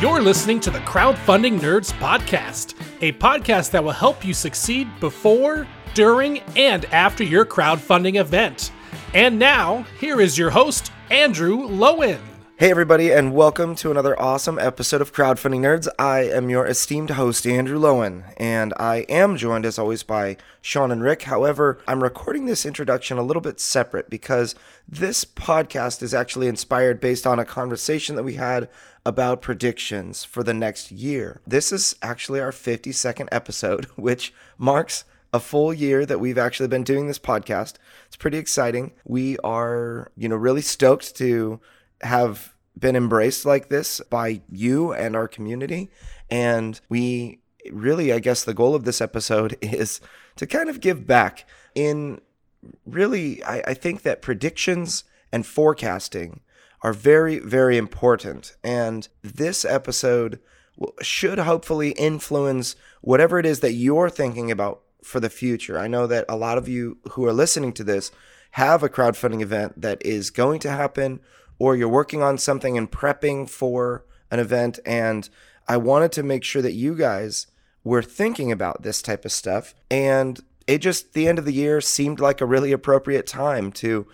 You're listening to the Crowdfunding Nerds podcast, a podcast that will help you succeed before, during, and after your crowdfunding event. And now, here is your host, Andrew Lowen. Hey everybody, and welcome to another awesome episode of Crowdfunding Nerds. I am your esteemed host, Andrew Lowen, and I am joined, as always, by Sean and Rick. However, I'm recording this introduction a little bit separate because this podcast is actually inspired based on a conversation that we had about predictions for the next year. This is actually our 52nd episode, which marks a full year that we've actually been doing this podcast. It's pretty exciting. We are, really stoked to have been embraced like this by you and our community. And we really, I guess the goal of this episode is to kind of give back in really, I think that predictions and forecasting are very, very important. And this episode should hopefully influence whatever it is that you're thinking about for the future. I know that a lot of you who are listening to this have a crowdfunding event that is going to happen, or you're working on something and prepping for an event. And I wanted to make sure that you guys were thinking about this type of stuff. And it just, the end of the year seemed like a really appropriate time to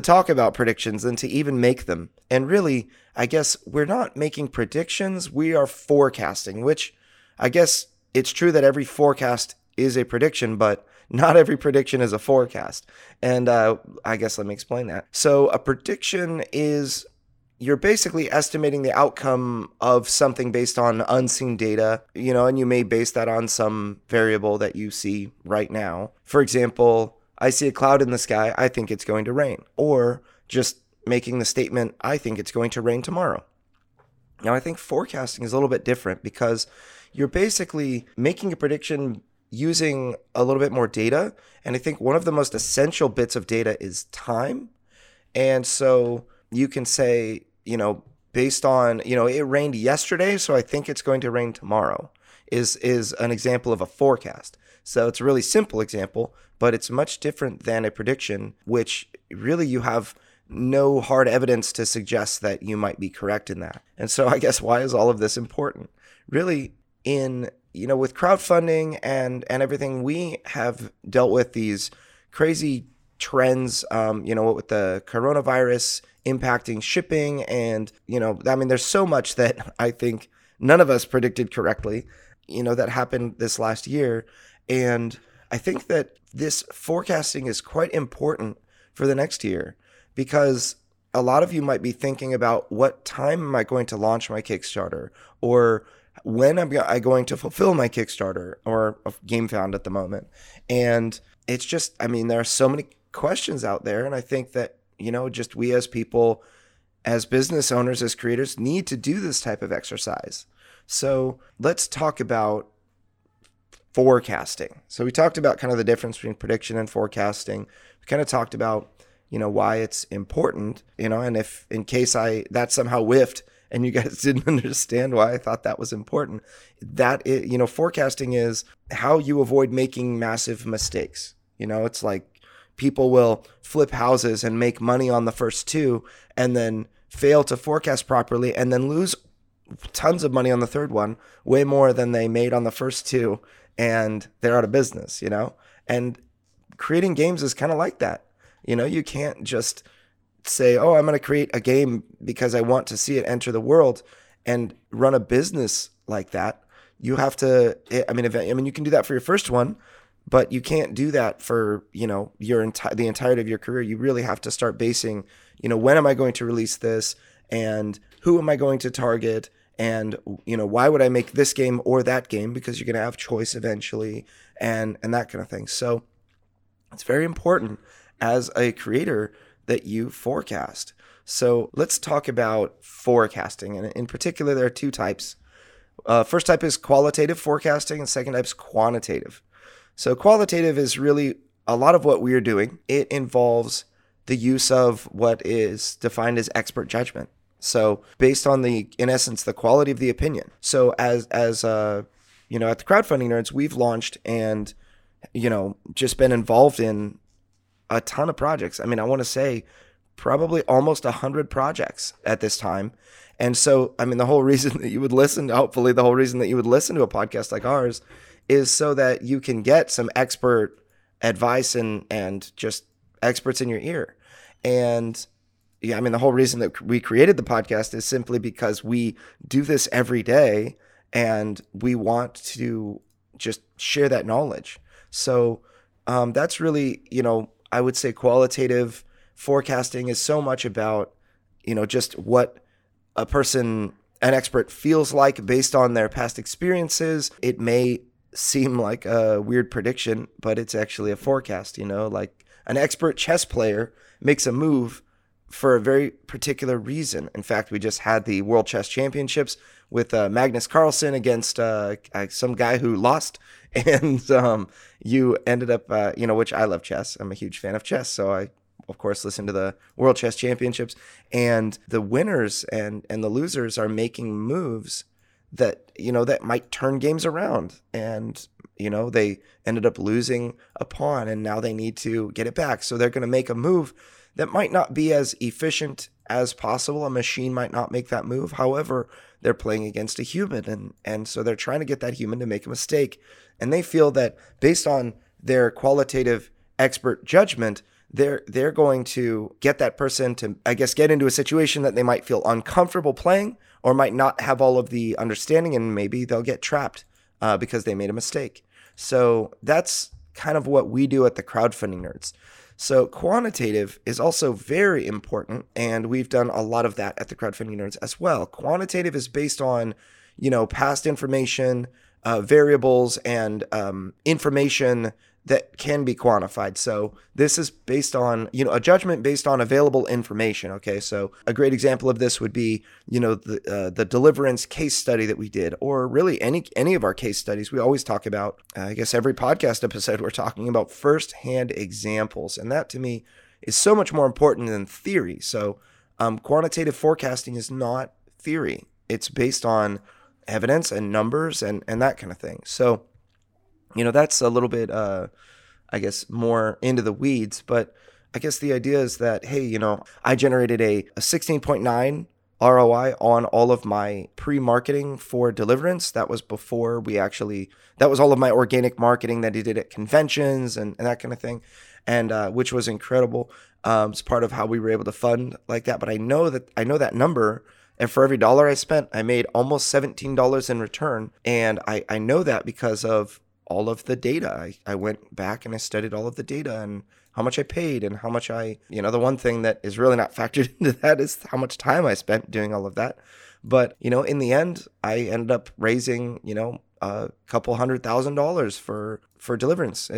talk about predictions and to even make them. And really, I guess we're not making predictions, we are forecasting, which I guess it's true that every forecast is a prediction, but not every prediction is a forecast. And I guess let me explain that. So a prediction is you're basically estimating the outcome of something based on unseen data, and you may base that on some variable that you see right now. For example, I see a cloud in the sky, I think it's going to rain. Or just making the statement, I think it's going to rain tomorrow. Now, I think forecasting is a little bit different because you're basically making a prediction using a little bit more data. And I think one of the most essential bits of data is time. And so you can say, based on, it rained yesterday, so I think it's going to rain tomorrow is an example of a forecast. So it's a really simple example, but it's much different than a prediction, which really you have no hard evidence to suggest that you might be correct in that. And so I guess why is all of this important? Really, in with crowdfunding and everything, we have dealt with these crazy trends, with the coronavirus impacting shipping and, there's so much that I think none of us predicted correctly, that happened this last year. And I think that this forecasting is quite important for the next year because a lot of you might be thinking about what time am I going to launch my Kickstarter, or when am I going to fulfill my Kickstarter or GameFound at the moment? And it's just, there are so many questions out there. And I think that, just we as people, as business owners, as creators, need to do this type of exercise. So let's talk about forecasting. So we talked about kind of the difference between prediction and forecasting. We kind of talked about, why it's important, and if in case that somehow whiffed, and you guys didn't understand why I thought that was important, that it, forecasting is how you avoid making massive mistakes. It's like people will flip houses and make money on the first two and then fail to forecast properly and then lose tons of money on the third one, way more than they made on the first two, and they're out of business, And creating games is kind of like that. You can't just say, oh, I'm going to create a game because I want to see it enter the world, and run a business like that. You have to, you can do that for your first one, but you can't do that for, your the entirety of your career. You really have to start basing, when am I going to release this, and who am I going to target, and, why would I make this game or that game, because you're going to have choice eventually, and that kind of thing. So it's very important as a creator that you forecast. So let's talk about forecasting. And in particular, there are two types. First type is qualitative forecasting, and second type is quantitative. So qualitative is really a lot of what we are doing. It involves the use of what is defined as expert judgment. So based on the quality of the opinion. So as at the Crowdfunding Nerds, we've launched and, just been involved in a ton of projects. I want to say probably almost 100 projects at this time. And so, I mean, the whole reason that you would listen to, hopefully the whole reason that you would listen to a podcast like ours is so that you can get some expert advice and just experts in your ear. And yeah, I mean, the whole reason that we created the podcast is simply because we do this every day and we want to just share that knowledge. So that's really, you know, I would say qualitative forecasting is so much about, you know, just what a person, an expert feels like based on their past experiences. It may seem like a weird prediction, but it's actually a forecast, you know, like an expert chess player makes a move for a very particular reason. In fact, we just had the World Chess Championships with Magnus Carlsen against some guy who lost. And you ended up, you know, which I love chess. I'm a huge fan of chess. So I, of course, listen to the World Chess Championships. And the winners and the losers are making moves that, you know, that might turn games around. And, you know, they ended up losing a pawn and now they need to get it back. So they're going to make a move that might not be as efficient as possible. A machine might not make that move. However, they're playing against a human. And so they're trying to get that human to make a mistake. And they feel that based on their qualitative expert judgment, they're going to get that person to, I guess, get into a situation that they might feel uncomfortable playing or might not have all of the understanding, and maybe they'll get trapped because they made a mistake. So that's kind of what we do at the Crowdfunding Nerds. So quantitative is also very important, and we've done a lot of that at the Crowdfunding Nerds as well. Quantitative is based on, you know, past information, variables, and information that can be quantified. So this is based on, you know, a judgment based on available information. Okay, so a great example of this would be, you know, the Deliverance case study that we did, or really any of our case studies. We always talk about, I guess every podcast episode, we're talking about firsthand examples, and that to me is so much more important than theory. So quantitative forecasting is not theory; it's based on evidence and numbers and that kind of thing. So, you know, that's a little bit, I guess, more into the weeds. But I guess the idea is that, hey, you know, I generated a 16.9 ROI on all of my pre-marketing for Deliverance. That was before we actually, that was all of my organic marketing that he did at conventions and that kind of thing, and which was incredible. It's part of how we were able to fund like that. But I know that number. And for every dollar I spent, I made almost $17 in return. And I know that because of all of the data. I went back and I studied all of the data and how much I paid and how much I, you know, the one thing that is really not factored into that is how much time I spent doing all of that. But, you know, in the end, I ended up raising, you know, $200,000 for Deliverance.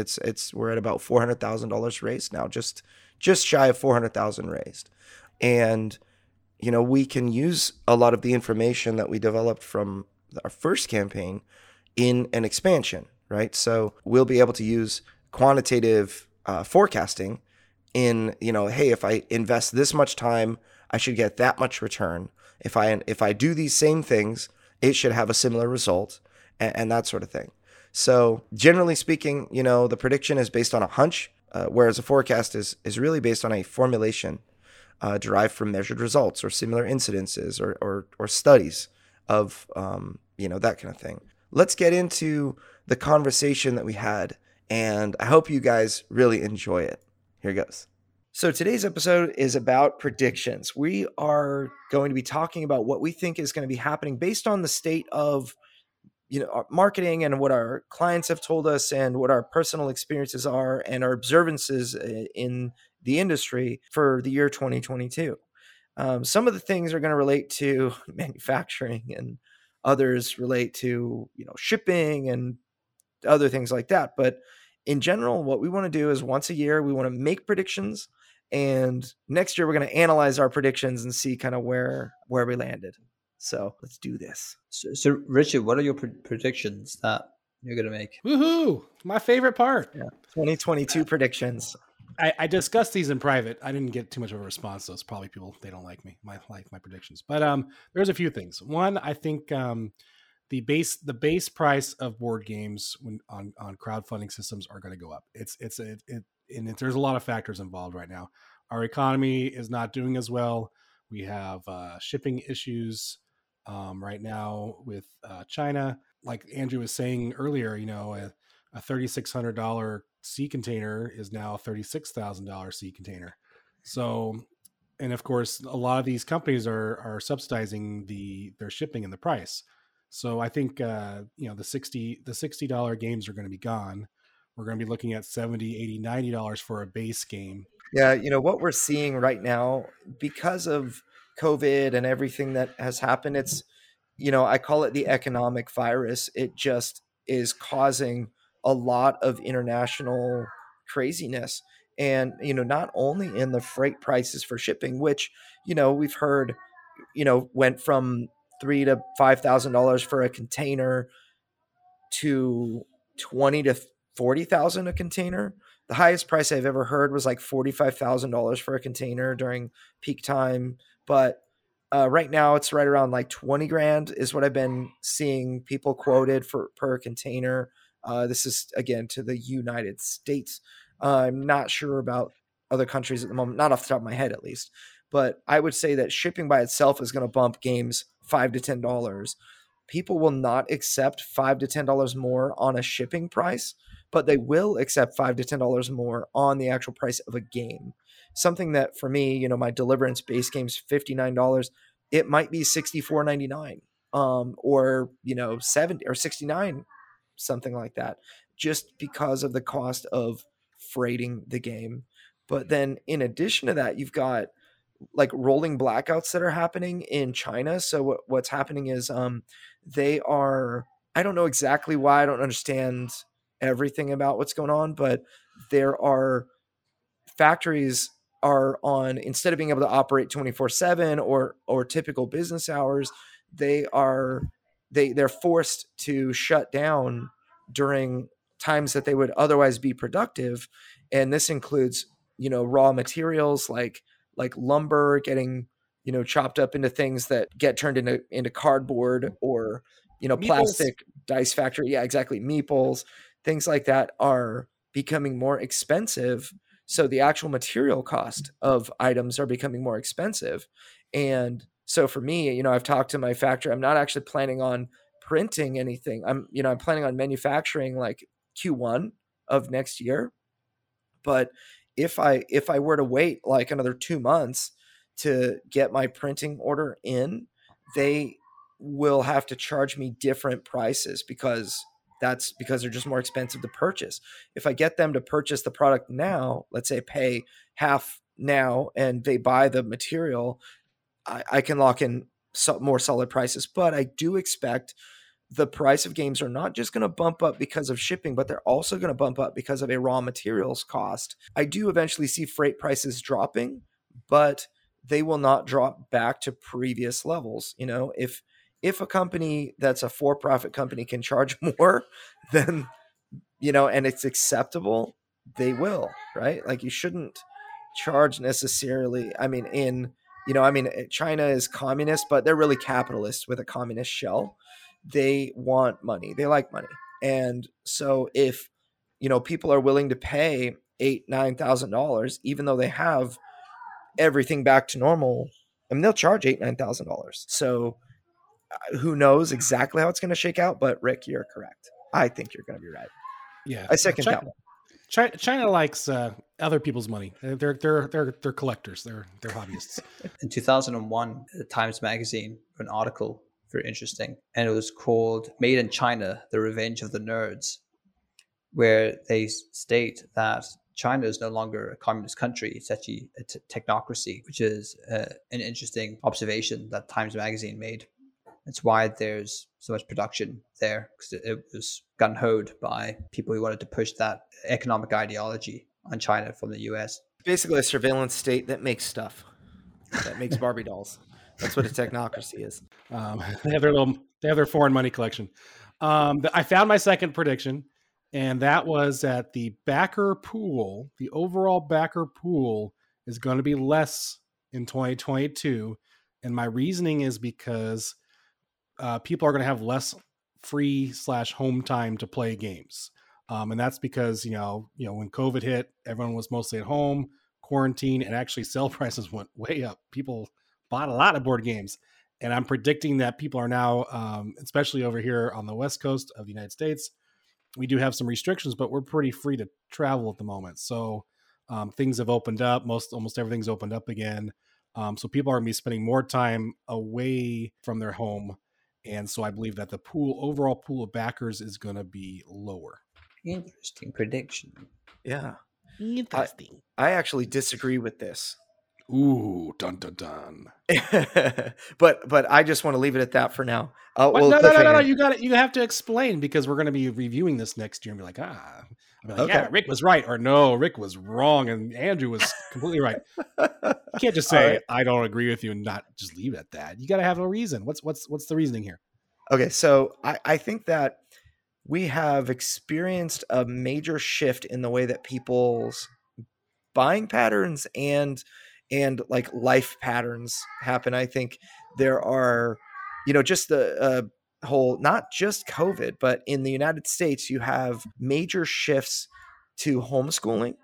We're at about $400,000 raised now, just shy of 400,000 raised. And, you know, we can use a lot of the information that we developed from our first campaign in an expansion. Right. So we'll be able to use quantitative forecasting in, you know, hey, if I invest this much time, I should get that much return. If I do these same things, it should have a similar result and that sort of thing. So generally speaking, you know, the prediction is based on a hunch, whereas a forecast is really based on a formulation derived from measured results or similar incidences or studies of, you know, that kind of thing. Let's get into the conversation that we had, and I hope you guys really enjoy it. Here goes. So today's episode is about predictions. We are going to be talking about what we think is going to be happening based on the state of, you know, our marketing and what our clients have told us and what our personal experiences are and our observances in the industry for the year 2022. Some of the things are going to relate to manufacturing and others relate to, you know, shipping and other things like that. But in general, what we want to do is once a year, we want to make predictions. And next year, we're going to analyze our predictions and see kind of where we landed. So let's do this. So Richard, what are your predictions that you're going to make? Woohoo! My favorite part. Yeah. 2022 predictions. I discussed these in private. I didn't get too much of a response, so it's probably people, they don't like me, my predictions. But there's a few things. One, I think the base price of board games on crowdfunding systems are going to go up. There's a lot of factors involved right now. our economy is not doing as well. We have shipping issues right now with China. Like Andrew was saying earlier, you know, a $3,600 sea container is now a $36,000 sea container. So, and of course, a lot of these companies are subsidizing their shipping and the price. So I think, you know, the $60 games are going to be gone. We're going to be looking at $70, $80, $90 for a base game. Yeah. You know, what we're seeing right now because of COVID and everything that has happened, it's, you know, I call it the economic virus. It just is causing a lot of international craziness. And, you know, not only in the freight prices for shipping, which, you know, we've heard, you know, went from $3,000 to $5,000 for a container to $20,000 to $40,000 a container. The highest price I've ever heard was like $45,000 for a container during peak time. But right now it's right around like $20,000 is what I've been seeing people quoted for per container. This is, again, to the United States. I'm not sure about other countries at the moment, not off the top of my head, at least. But I would say that shipping by itself is going to bump games $5 to $10. People will not accept $5 to $10 more on a shipping price, but they will accept $5 to $10 more on the actual price of a game. Something that for me, you know, my Deliverance base game's $59. It might be $64.99 or, you know, $70 or $69, something like that, just because of the cost of freighting the game. But then in addition to that, you've got like rolling blackouts that are happening in China. So what's happening is they are, I don't know exactly why, I don't understand everything about what's going on, but there are factories are on, instead of being able to operate 24/7 or typical business hours, they're forced to shut down during times that they would otherwise be productive. And this includes, you know, raw materials like lumber getting, you know, chopped up into things that get turned into cardboard or, you know, meeples. Plastic dice factory. Yeah, exactly. Meeples, things like that are becoming more expensive. So the actual material cost of items are becoming more expensive. And so for me, you know, I've talked to my factory. I'm not actually planning on printing anything. I'm planning on manufacturing like Q1 of next year. But if I were to wait like another 2 months to get my printing order in, they will have to charge me different prices because they're just more expensive to purchase. If I get them to purchase the product now, let's say pay half now and they buy the material, I can lock in more solid prices. But I do expect the price of games are not just going to bump up because of shipping, but they're also going to bump up because of a raw materials cost. I do eventually see freight prices dropping, but they will not drop back to previous levels. You know, if a company that's a for-profit company can charge more than, you know, and it's acceptable, they will, right? Like you shouldn't charge necessarily. I mean, China is communist, but they're really capitalist with a communist shell. They want money. They like money. And so if, you know, people are willing to pay $8,000-$9,000, even though they have everything back to normal, I mean, they'll charge $8,000-$9,000. So who knows exactly how it's going to shake out, but Rick, you're correct. I think you're going to be right. Yeah. I second that one. China likes other people's money. They're collectors. They're hobbyists. In 2001, the Times Magazine, an article, very interesting, and it was called Made in China, The Revenge of the Nerds, where they state that China is no longer a communist country. It's actually a technocracy, which is an interesting observation that Times Magazine made. That's why there's so much production there, because it was gun-hoed by people who wanted to push that economic ideology on China from the US. Basically a surveillance state that makes stuff, that makes Barbie dolls. That's what a technocracy is. They have their foreign money collection. I found my second prediction, and that was that the backer pool, the overall backer pool, is going to be less in 2022. And my reasoning is because people are going to have less free/home time to play games. And that's because, you know, when COVID hit, everyone was mostly at home. quarantine, and actually sale prices went way up. People bought a lot of board games, and I'm predicting that people are now, especially over here on the West Coast of the United States, we do have some restrictions, but we're pretty free to travel at the moment. So things have opened up. Almost everything's opened up again. So people are going to be spending more time away from their home. And so I believe that the overall pool of backers is going to be lower. Interesting prediction. Yeah. Interesting. I actually disagree with this. Ooh, dun dun dun. but I just want to leave it at that for now. No. You got it. You have to explain, because we're going to be reviewing this next year and be like, yeah, Rick was right, or no, Rick was wrong, and Andrew was completely right. You can't just say, right, I don't agree with you, and not just leave it at that. You got to have a reason. What's the reasoning here? Okay, so I think that we have experienced a major shift in the way that people's buying patterns and like life patterns happen. I think there are, just the whole, not just COVID, but in the United States, you have major shifts to homeschooling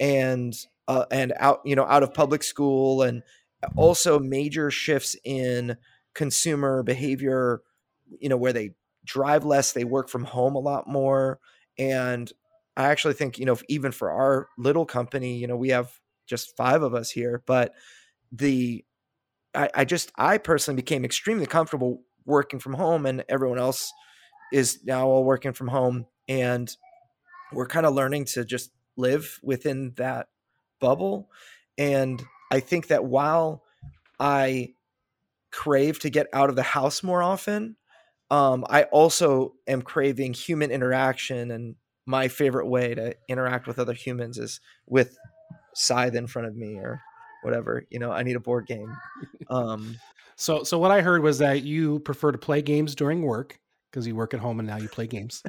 and out of public school, and also major shifts in consumer behavior, where they drive less, they work from home a lot more. And I actually think, even for our little company, we have just 5 of us here, but I personally became extremely comfortable working from home, and everyone else is now all working from home, and we're kind of learning to just live within that bubble. And I think that while I crave to get out of the house more often, I also am craving human interaction, and my favorite way to interact with other humans is with Scythe in front of me or whatever. I need a board game. So what I heard was that you prefer to play games during work because you work at home and now you play games,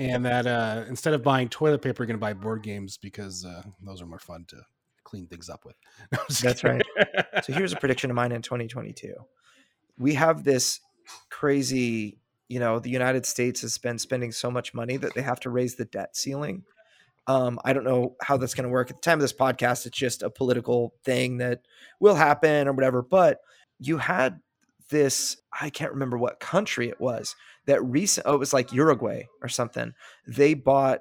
and that instead of buying toilet paper, you're going to buy board games because those are more fun to clean things up with. That's right. So here's a prediction of mine in 2022. We have this crazy, the United States has been spending so much money that they have to raise the debt ceiling. I don't know how that's going to work. At the time of this podcast, it's just a political thing that will happen or whatever. But you had this, I can't remember what country it was that it was like Uruguay or something. They bought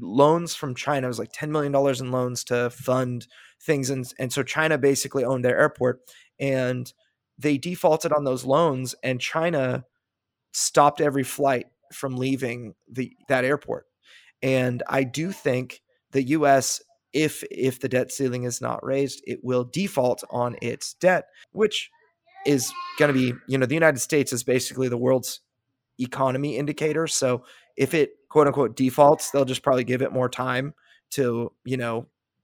loans from China. It was like $10 million in loans to fund things. And so China basically owned their airport, and they defaulted on those loans, and China stopped every flight from leaving that airport. And I do think the U.S., if the debt ceiling is not raised, it will default on its debt, which is going to be, the United States is basically the world's economy indicator. So if it, quote unquote, defaults, they'll just probably give it more time to,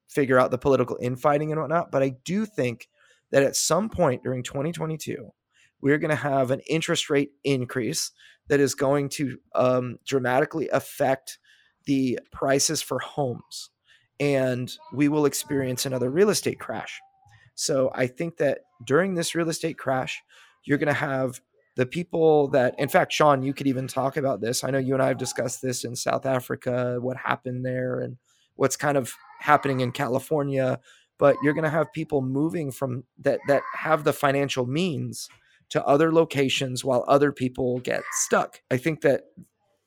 figure out the political infighting and whatnot. But I do think that at some point during 2022, we're going to have an interest rate increase that is going to dramatically affect the prices for homes, and we will experience another real estate crash. So I think that during this real estate crash, you're going to have the people that, in fact, Sean, you could even talk about this. I know you and I have discussed this in South Africa, what happened there and what's kind of happening in California, but you're going to have people moving from that have the financial means to other locations while other people get stuck. I think that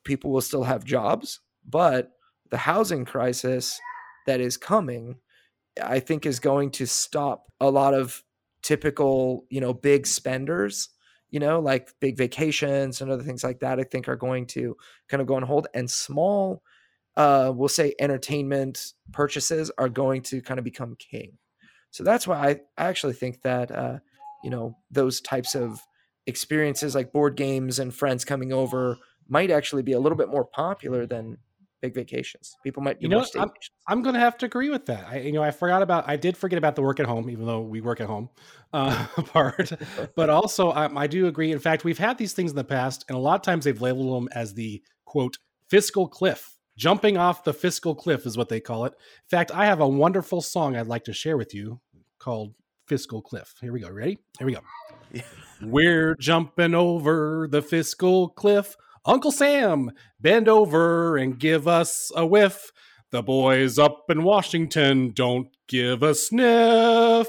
people will still have jobs, but the housing crisis that is coming, I think, is going to stop a lot of typical, big spenders, like big vacations and other things like that, I think are going to kind of go on hold. And small, we'll say, entertainment purchases are going to kind of become king. So that's why I actually think that, those types of experiences like board games and friends coming over might actually be a little bit more popular than big vacations. People might be more staycations. I'm going to have to agree with that. I did forget about the work at home, even though we work at home part. But also, I do agree. In fact, we've had these things in the past, and a lot of times they've labeled them as the, quote, fiscal cliff. Jumping off the fiscal cliff is what they call it. In fact, I have a wonderful song I'd like to share with you called Fiscal Cliff. Here we go. Ready? Here we go. Yeah. We're jumping over the fiscal cliff. Uncle Sam, bend over and give us a whiff. The boys up in Washington don't give a sniff,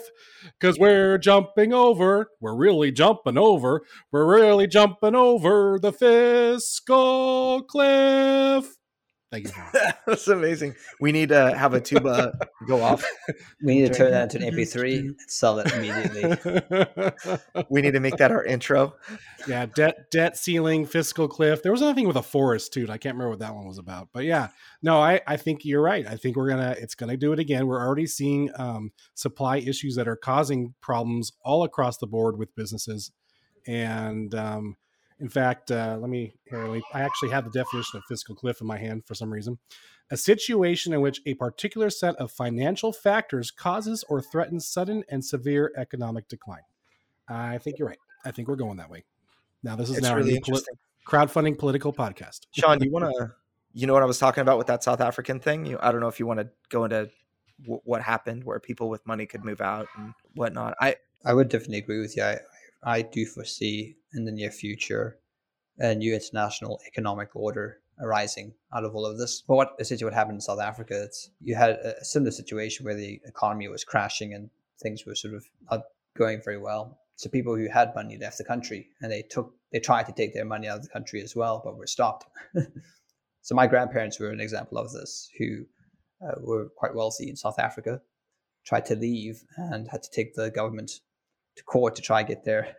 because we're really jumping over the fiscal cliff. Thank you. That's amazing. We need to have a tuba go off. We need to turn that into an MP3 and sell it immediately. We need to make that our intro. Yeah, debt ceiling, fiscal cliff. There was another thing with a forest too. I can't remember what that one was about. But yeah, no, I think you're right. I think it's gonna do it again. We're already seeing supply issues that are causing problems all across the board with businesses. And in fact, I actually have the definition of fiscal cliff in my hand for some reason. A situation in which a particular set of financial factors causes or threatens sudden and severe economic decline. I think you're right. I think we're going that way. Now, this is now really crowdfunding political podcast. Sean, do you want to, you know what I was talking about with that South African thing? I don't know if you want to go into what happened where people with money could move out and whatnot. I would definitely agree with you. I do foresee in the near future a new international economic order arising out of all of this. But what essentially what happened in South Africa, you had a similar situation where the economy was crashing and things were sort of not going very well. So people who had money left the country, and they tried to take their money out of the country as well, but were stopped. So my grandparents were an example of this, who were quite wealthy in South Africa, tried to leave and had to take the government to court to try and get their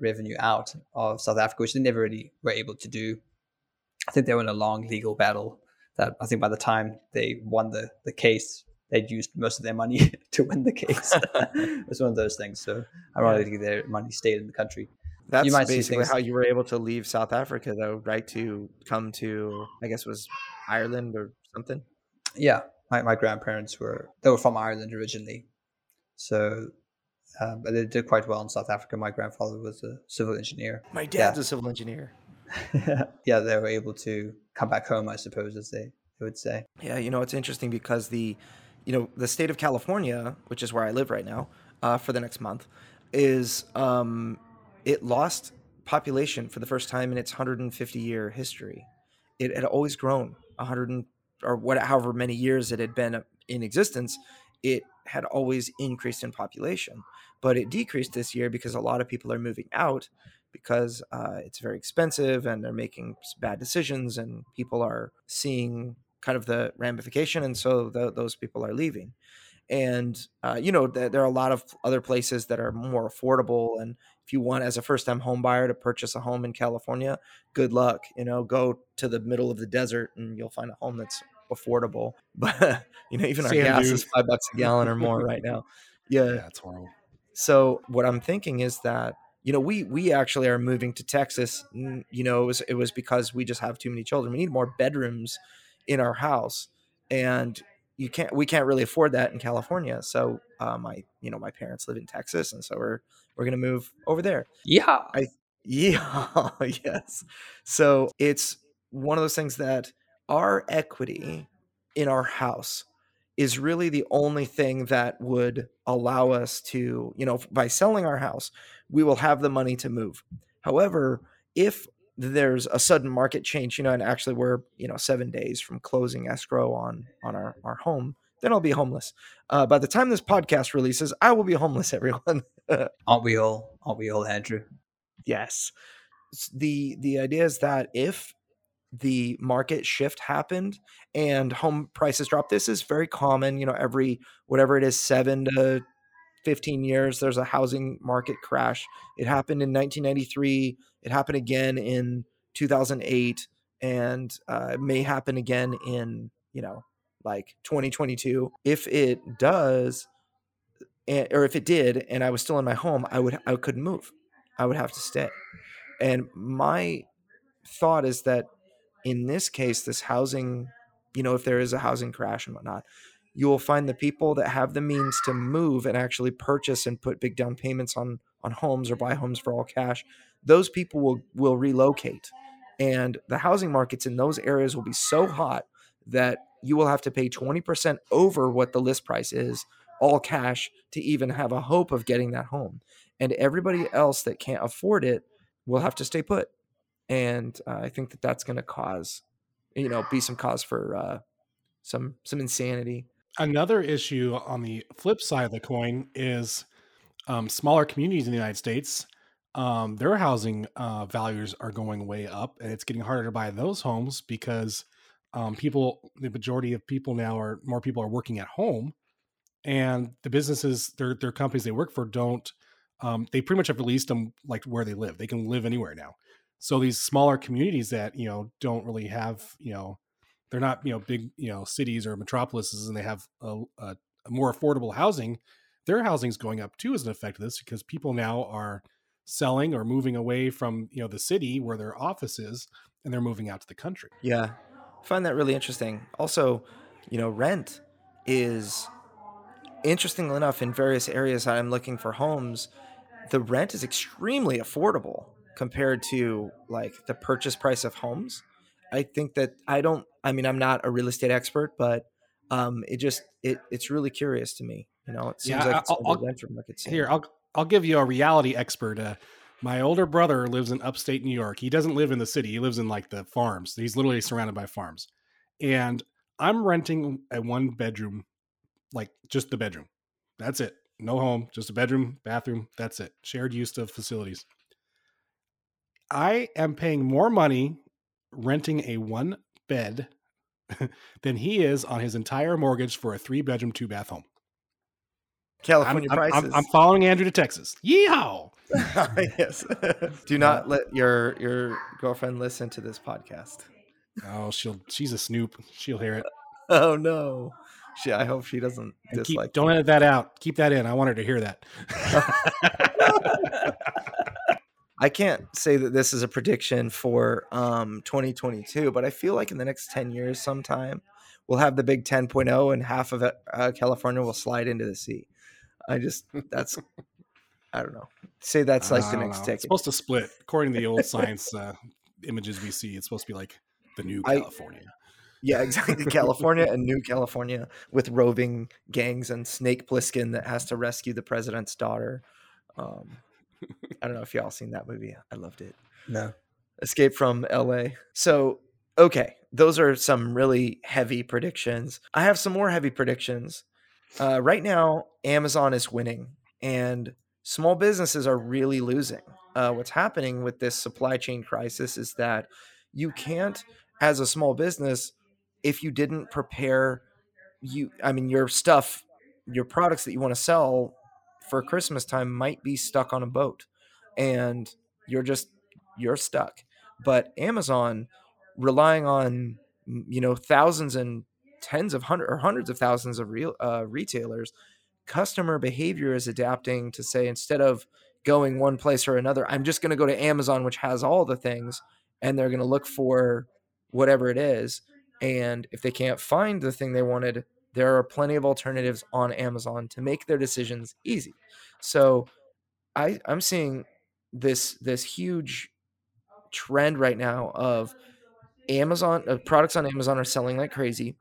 revenue out of South Africa, which they never really were able to do. I think they were in a long legal battle that I think by the time they won the case, they'd used most of their money to win the case. It was one of those things. So ironically, their money stayed in the country. That's basically how you were able to leave South Africa, though, right? To come to, I guess, it was Ireland or something? Yeah. My grandparents were from Ireland originally. So... but they did quite well in South Africa. My grandfather was a civil engineer. My dad's a civil engineer. Yeah, they were able to come back home, I suppose, as they would say. Yeah, it's interesting because the state of California, which is where I live right now, for the next month, is it lost population for the first time in its 150-year history. It had always grown 100 or however many years it had been in existence. It had always increased in population, but it decreased this year because a lot of people are moving out because it's very expensive and they're making bad decisions and people are seeing kind of the ramification. And so those people are leaving. And, there are a lot of other places that are more affordable. And if you want, as a first-time home buyer, to purchase a home in California, good luck. Go to the middle of the desert and you'll find a home that's affordable, but even our gas is $5 a gallon or more right now. Yeah, it's horrible. So what I'm thinking is that we actually are moving to Texas. It was because we just have too many children. We need more bedrooms in our house, and we can't really afford that in California. So my parents live in Texas, and so we're gonna move over there. Yeah, yes. So it's one of those things that our equity in our house is really the only thing that would allow us to, by selling our house, we will have the money to move. However, if there's a sudden market change, and actually we're, 7 days from closing escrow on our home, then I'll be homeless. By the time this podcast releases, I will be homeless, everyone. Aren't we all, Andrew? Yes. The idea is that if the market shift happened and home prices dropped. This is very common. Every, whatever it is, 7 to 15 years, there's a housing market crash. It happened in 1993. It happened again in 2008, and it may happen again in, 2022. If it does, or if it did, and I was still in my home, I couldn't move. I would have to stay. And my thought is that, in this case, this housing, if there is a housing crash and whatnot, you will find the people that have the means to move and actually purchase and put big down payments on homes or buy homes for all cash. Those people will relocate, and the housing markets in those areas will be so hot that you will have to pay 20% over what the list price is, all cash, to even have a hope of getting that home. And everybody else that can't afford it will have to stay put. And I think that's going to cause you know, be some cause for some insanity. Another issue on the flip side of the coin is smaller communities in the United States. Their housing values are going way up, and it's getting harder to buy those homes because the majority of people now are more people are working at home, and the businesses, their companies they work for don't. They pretty much have released them like where they live. They can live anywhere now. So these smaller communities that, you know, don't really have, you know, they're not, you know, big, you know, cities or metropolises, and they have a more affordable housing. Their housing's going up too as an effect of this, because people now are selling or moving away from, you know, the city where their office is, and they're moving out to the country. Yeah. I find that really interesting. Also, you know, rent is interestingly enough in various areas I'm looking for homes. The rent is extremely affordable compared to like the purchase price of homes. I think that I'm not a real estate expert, but it's really curious to me. You know, it seems like it's a venture market scene. Here, I'll give you a reality expert. My older brother lives in upstate New York. He doesn't live in the city. He lives in like the farms. He's literally surrounded by farms. And I'm renting a one bedroom, like just the bedroom. That's it. No home, just a bedroom, bathroom. That's it. Shared use of facilities. I am paying more money renting a one bed than he is on his entire mortgage for a 3-bedroom, 2-bath home. California prices. I'm following Andrew to Texas. Yeehaw! Yes. Do not let your girlfriend listen to this podcast. Oh, she's a snoop. She'll hear it. Oh no. I hope she doesn't dislike. Don't edit that out. Keep that in. I want her to hear that. I can't say that this is a prediction for 2022, but I feel like in the next 10 years sometime, we'll have the big 10.0 and half of California will slide into the sea. I don't know. Say that's like the next decade. It's supposed to split. According to the old science images we see, it's supposed to be like the new California. Yeah, exactly. California and new California with roving gangs and Snake Plissken that has to rescue the president's daughter. I don't know if y'all seen that movie. I loved it. No. Escape from LA. So, okay. Those are some really heavy predictions. I have some more heavy predictions. Right now, Amazon is winning and small businesses are really losing. What's happening with this supply chain crisis is that you can't, as a small business, if you didn't prepare your stuff, your products that you want to sell for Christmas time might be stuck on a boat and you're stuck. But Amazon, relying on, you know, thousands and tens of hundreds of thousands of retailers, customer behavior is adapting to say, instead of going one place or another, I'm just going to go to Amazon, which has all the things, and they're going to look for whatever it is. And if they can't find the thing they wanted, there are plenty of alternatives on Amazon to make their decisions easy. So I'm seeing this huge trend right now of Amazon, products on Amazon are selling like crazy,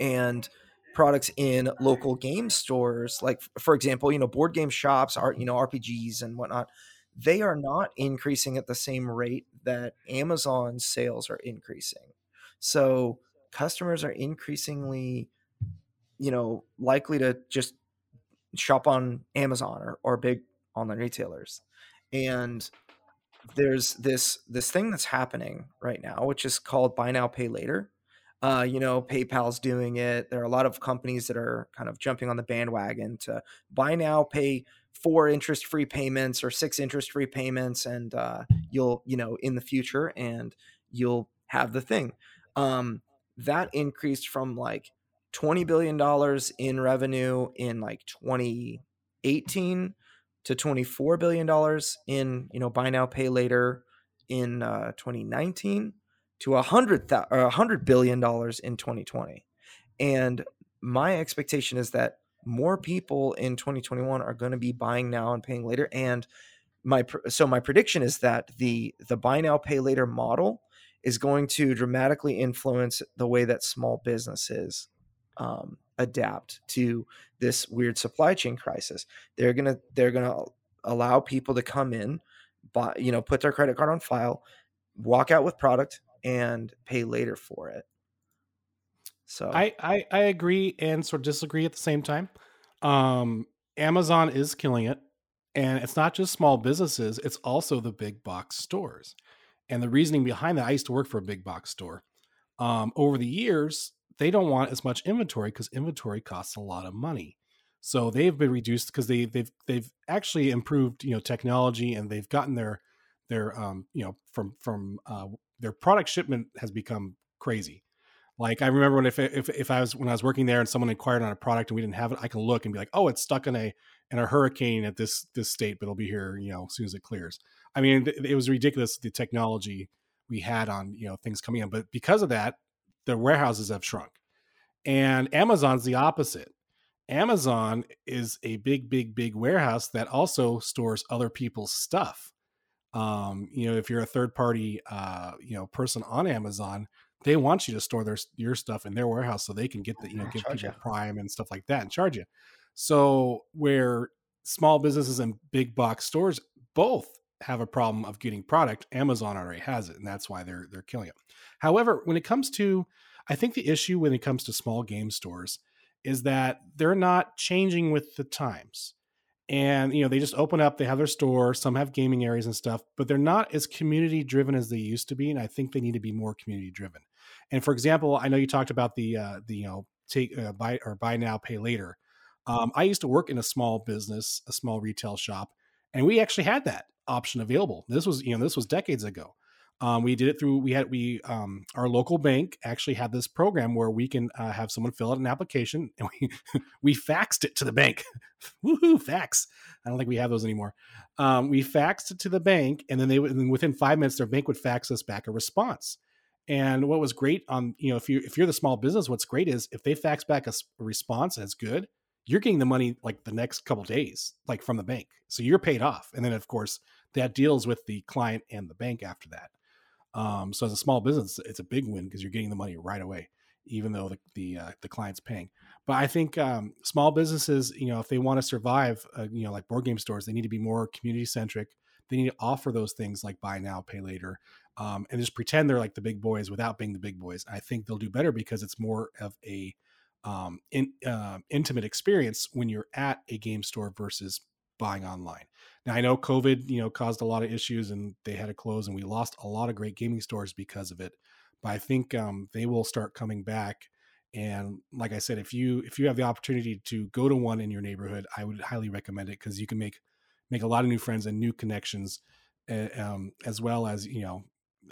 and products in local game stores, like for example, you know, board game shops, art, you know, RPGs and whatnot, they are not increasing at the same rate that Amazon sales are increasing. So customers are increasingly, you know, likely to just shop on Amazon or big online retailers. And there's this thing that's happening right now, which is called buy now, pay later. You know, PayPal's doing it. There are a lot of companies that are kind of jumping on the bandwagon to buy now, pay 4 interest-free payments or 6 interest-free payments. And you'll, you know, in the future, and you'll have the thing. That increased from like $20 billion in revenue in like 2018 to $24 billion in, you know, buy now, pay later in 2019 to $100 billion in 2020. And my expectation is that more people in 2021 are going to be buying now and paying later. And my prediction is that the buy now, pay later model is going to dramatically influence the way that small businesses adapt to this weird supply chain crisis. They're gonna allow people to come in, buy, you know, put their credit card on file, walk out with product, and pay later for it. So I agree and sort of disagree at the same time. Amazon is killing it. And it's not just small businesses. It's also the big box stores. And the reasoning behind that, I used to work for a big box store. Over the years, they don't want as much inventory because inventory costs a lot of money. So they've been reduced because they've actually improved, technology, and they've gotten their their product shipment has become crazy. Like I remember when I was working there and someone inquired on a product and we didn't have it, I can look and be like, oh, it's stuck in a hurricane at this state, but it'll be here, as soon as it clears. I mean, it was ridiculous, the technology we had on, things coming in. But because of that, the warehouses have shrunk. And Amazon's the opposite. Amazon is a big, big, big warehouse that also stores other people's stuff. If you're a third party, person on Amazon, they want you to store your stuff in their warehouse so they can get give people Prime and stuff like that and charge you. So where small businesses and big box stores both have a problem of getting product, Amazon already has it, and that's why they're killing it. However, I think the issue when it comes to small game stores is that they're not changing with the times. And, they just open up, they have their store, some have gaming areas and stuff, but they're not as community driven as they used to be. And I think they need to be more community driven. And for example, I know you talked about buy now, pay later. I used to work in a small retail shop, and we actually had that option available. This was decades ago. We did it through, our local bank actually had this program where we can have someone fill out an application, and we faxed it to the bank. Woohoo, fax. I don't think we have those anymore. We faxed it to the bank, and then within 5 minutes, their bank would fax us back a response. And what was great if you're the small business, what's great is if they fax back a response and it's good, you're getting the money like the next couple of days, like from the bank. So you're paid off. And then of course that deals with the client and the bank after that. So as a small business, it's a big win because you're getting the money right away, even though the client's paying. But I think small businesses, if they want to survive, like board game stores, they need to be more community centric. They need to offer those things like buy now, pay later, and just pretend they're like the big boys without being the big boys. I think they'll do better because it's more of a intimate experience when you're at a game store versus buying online. Now I know COVID, caused a lot of issues and they had to close, and we lost a lot of great gaming stores because of it. But I think they will start coming back. And like I said, if you have the opportunity to go to one in your neighborhood, I would highly recommend it because you can make a lot of new friends and new connections, as well as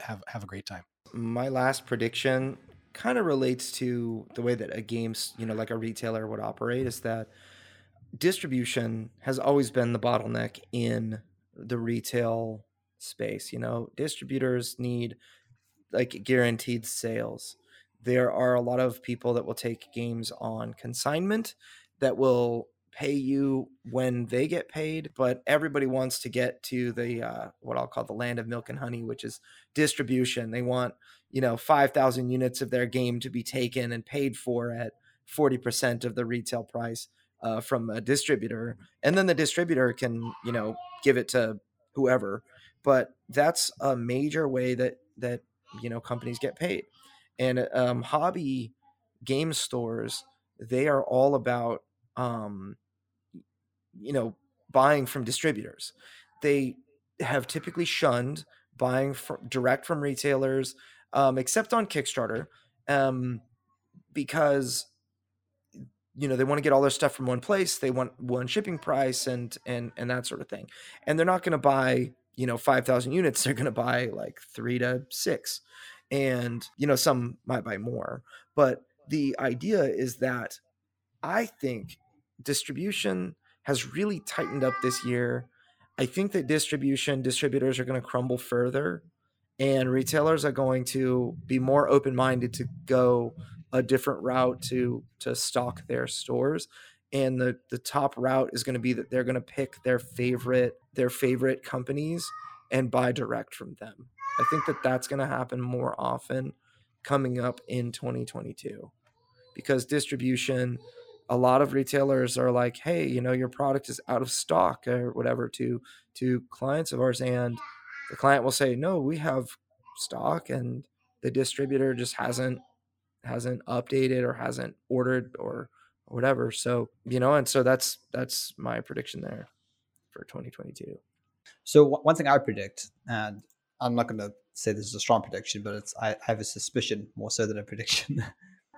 have a great time. My last prediction kind of relates to the way that a game's, like a retailer would operate, is that distribution has always been the bottleneck in the retail space. Distributors need like guaranteed sales. There are a lot of people that will take games on consignment that will pay you when they get paid, but everybody wants to get to the what I'll call the land of milk and honey, which is distribution. They want 5,000 units of their game to be taken and paid for at 40% of the retail price from a distributor, and then the distributor can give it to whoever. But that's a major way that companies get paid. And hobby game stores, they are all about buying from distributors. They have typically shunned buying direct from retailers, except on Kickstarter, because they want to get all their stuff from one place. They want one shipping price and that sort of thing. And they're not going to buy 5,000 units. They're going to buy like 3 to 6, and some might buy more. But the idea is that I think distribution has really tightened up this year. I think that distributors are going to crumble further, and retailers are going to be more open-minded to go a different route to stock their stores. And the top route is going to be that they're going to pick their favorite companies and buy direct from them. I think that that's going to happen more often coming up in 2022, because distribution, a lot of retailers are like, hey, your product is out of stock or whatever to clients of ours. And the client will say, no, we have stock, and the distributor just hasn't updated or hasn't ordered or whatever. So, you know, and so that's my prediction there for 2022. So one thing I predict, and I'm not going to say this is a strong prediction, but I have a suspicion more so than a prediction,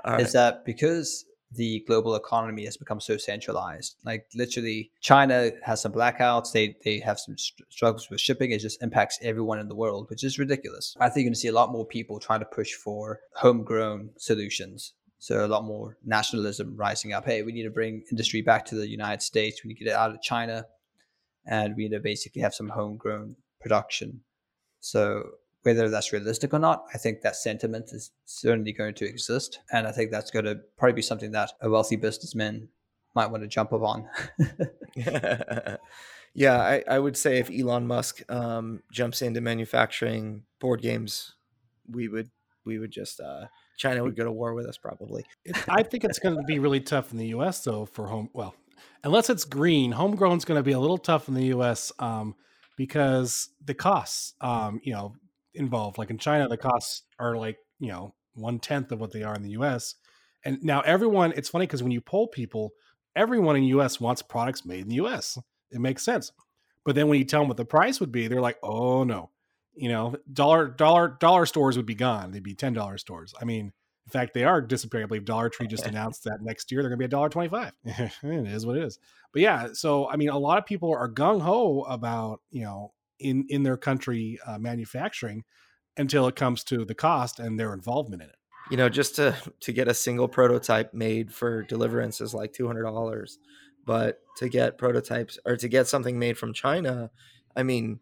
right, is that because the global economy has become so centralized, like literally China has some blackouts, they have some struggles with shipping, it just impacts everyone in the world, which is ridiculous. I think you're going to see a lot more people trying to push for homegrown solutions. So a lot more nationalism rising up. Hey, we need to bring industry back to the United States. We need to get it out of China, and we need to basically have some homegrown production. So whether that's realistic or not, I think that sentiment is certainly going to exist. And I think that's going to probably be something that a wealthy businessman might want to jump upon. Yeah, I would say if Elon Musk jumps into manufacturing board games, we would just... China would go to war with us probably. I think it's going to be really tough in the U.S. though for home. Well, unless it's green, homegrown is going to be a little tough in the U.S. Because the costs, involved. Like in China, the costs are like 1/10 of what they are in the U.S. And now everyone, it's funny because when you poll people, everyone in the U.S. wants products made in the U.S. It makes sense. But then when you tell them what the price would be, they're like, oh no. Dollar stores would be gone. They'd be $10 stores. I mean, in fact, they are disappearing. I believe Dollar Tree just announced that next year they're going to be $1.25. It is what it is. But yeah, so I mean, a lot of people are gung ho about in their country manufacturing until it comes to the cost and their involvement in it. Just to get a single prototype made for Deliverance is like $200, but to get prototypes or to get something made from China, I mean.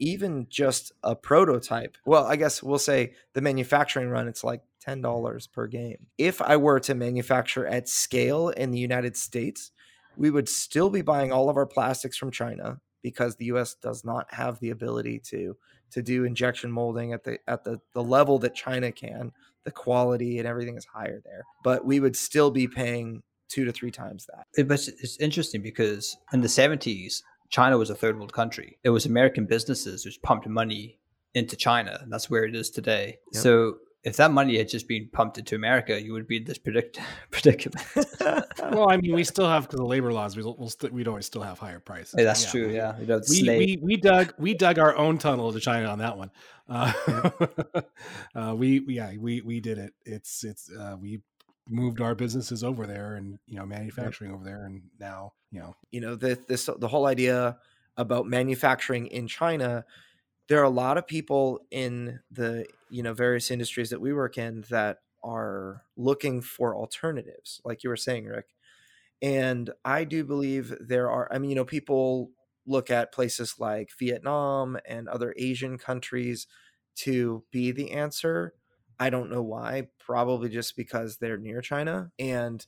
Even just a prototype. Well, I guess we'll say the manufacturing run, it's like $10 per game. If I were to manufacture at scale in the United States, we would still be buying all of our plastics from China because the US does not have the ability to do injection molding at the level that China can. The quality and everything is higher there. But we would still be paying 2 to 3 times that. But it's interesting because in the 70s, China was a third world country. It was American businesses which pumped money into China, and that's where it is today. Yep. So if that money had just been pumped into America, you would be in this predicament. Well, I mean, we still have, because of labor laws, we'd always still have higher prices. Hey, that's true. Yeah, we dug our own tunnel to China on that one. We did it. It's we moved our businesses over there and, manufacturing over there. And now, the whole idea about manufacturing in China, there are a lot of people in the, various industries that we work in that are looking for alternatives, like you were saying, Rick. And I do believe there are, people look at places like Vietnam and other Asian countries to be the answer. I don't know why, probably just because they're near China.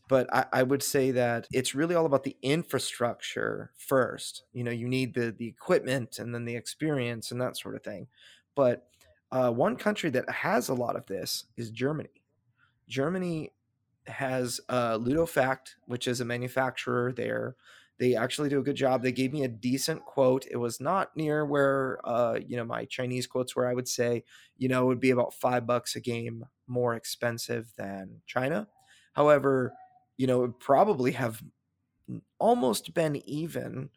But I would say that it's really all about the infrastructure first. You need the equipment and then the experience and that sort of thing. But one country that has a lot of this is Germany. Germany has LudoFact, which is a manufacturer there. They actually do a good job. They gave me a decent quote. It was not near where, my Chinese quotes were. I would say, it would be about $5 a game more expensive than China. However, it would probably have almost been even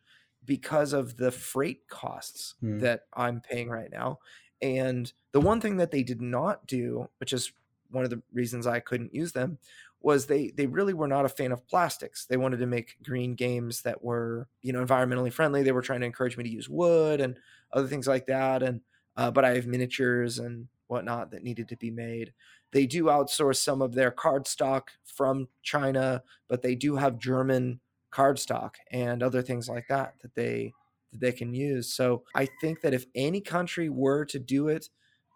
because of the freight costs that I'm paying right now. And the one thing that they did not do, which is one of the reasons I couldn't use them, was they really were not a fan of plastics. They wanted to make green games that were, environmentally friendly. They were trying to encourage me to use wood and other things like that. And but I have miniatures and whatnot that needed to be made. They do outsource some of their cardstock from China, but they do have German cardstock and other things like that they can use. So I think that if any country were to do it,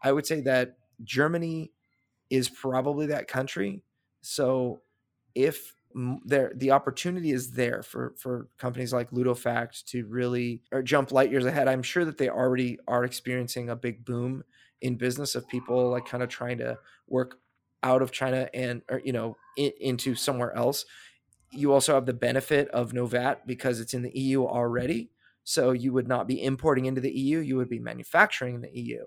I would say that Germany is probably that country. So if the opportunity is there for companies like LudoFact to really jump light years ahead, I'm sure that they already are experiencing a big boom in business of people like kind of trying to work out of China and, into somewhere else. You also have the benefit of no VAT because it's in the EU already. So you would not be importing into the EU. You would be manufacturing in the EU.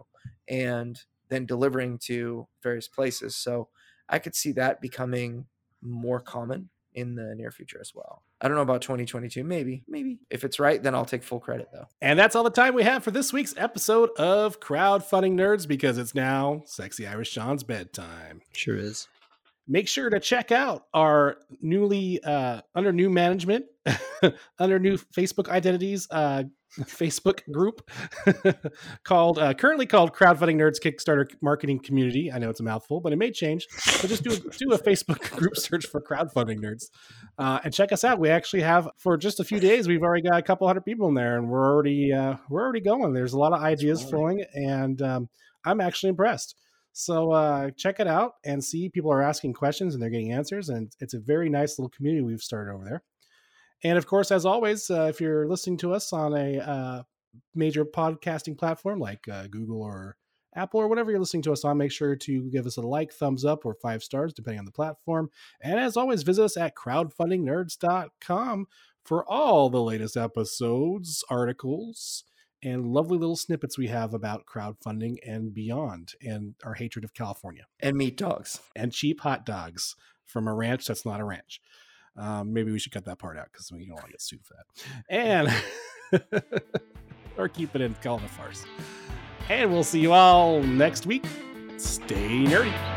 And then delivering to various places. So I could see that becoming more common in the near future as well. I don't know about 2022. Maybe. If it's right, then I'll take full credit though. And that's all the time we have for this week's episode of Crowdfunding Nerds, because it's now Sexy Irish Sean's bedtime. Sure is. Make sure to check out our newly, under new management, under new Facebook identities, Facebook group called currently called Crowdfunding Nerds Kickstarter Marketing Community. I know it's a mouthful, but it may change. So just do a Facebook group search for Crowdfunding Nerds and check us out. We actually have, for just a few days, we've already got a couple hundred people in there, and we're already going. There's a lot of ideas flowing, and I'm actually impressed. So check it out and see. People are asking questions and they're getting answers, and it's a very nice little community we've started over there. And of course, as always, if you're listening to us on a major podcasting platform like Google or Apple or whatever you're listening to us on, make sure to give us a like, thumbs up, or 5 stars, depending on the platform. And as always, visit us at crowdfundingnerds.com for all the latest episodes, articles, and lovely little snippets we have about crowdfunding and beyond, and our hatred of California. And meat dogs. And cheap hot dogs from a ranch that's not a ranch. Maybe we should cut that part out because we don't want to get sued for that. And or keep it in, call it a farce. And we'll see you all next week. Stay nerdy.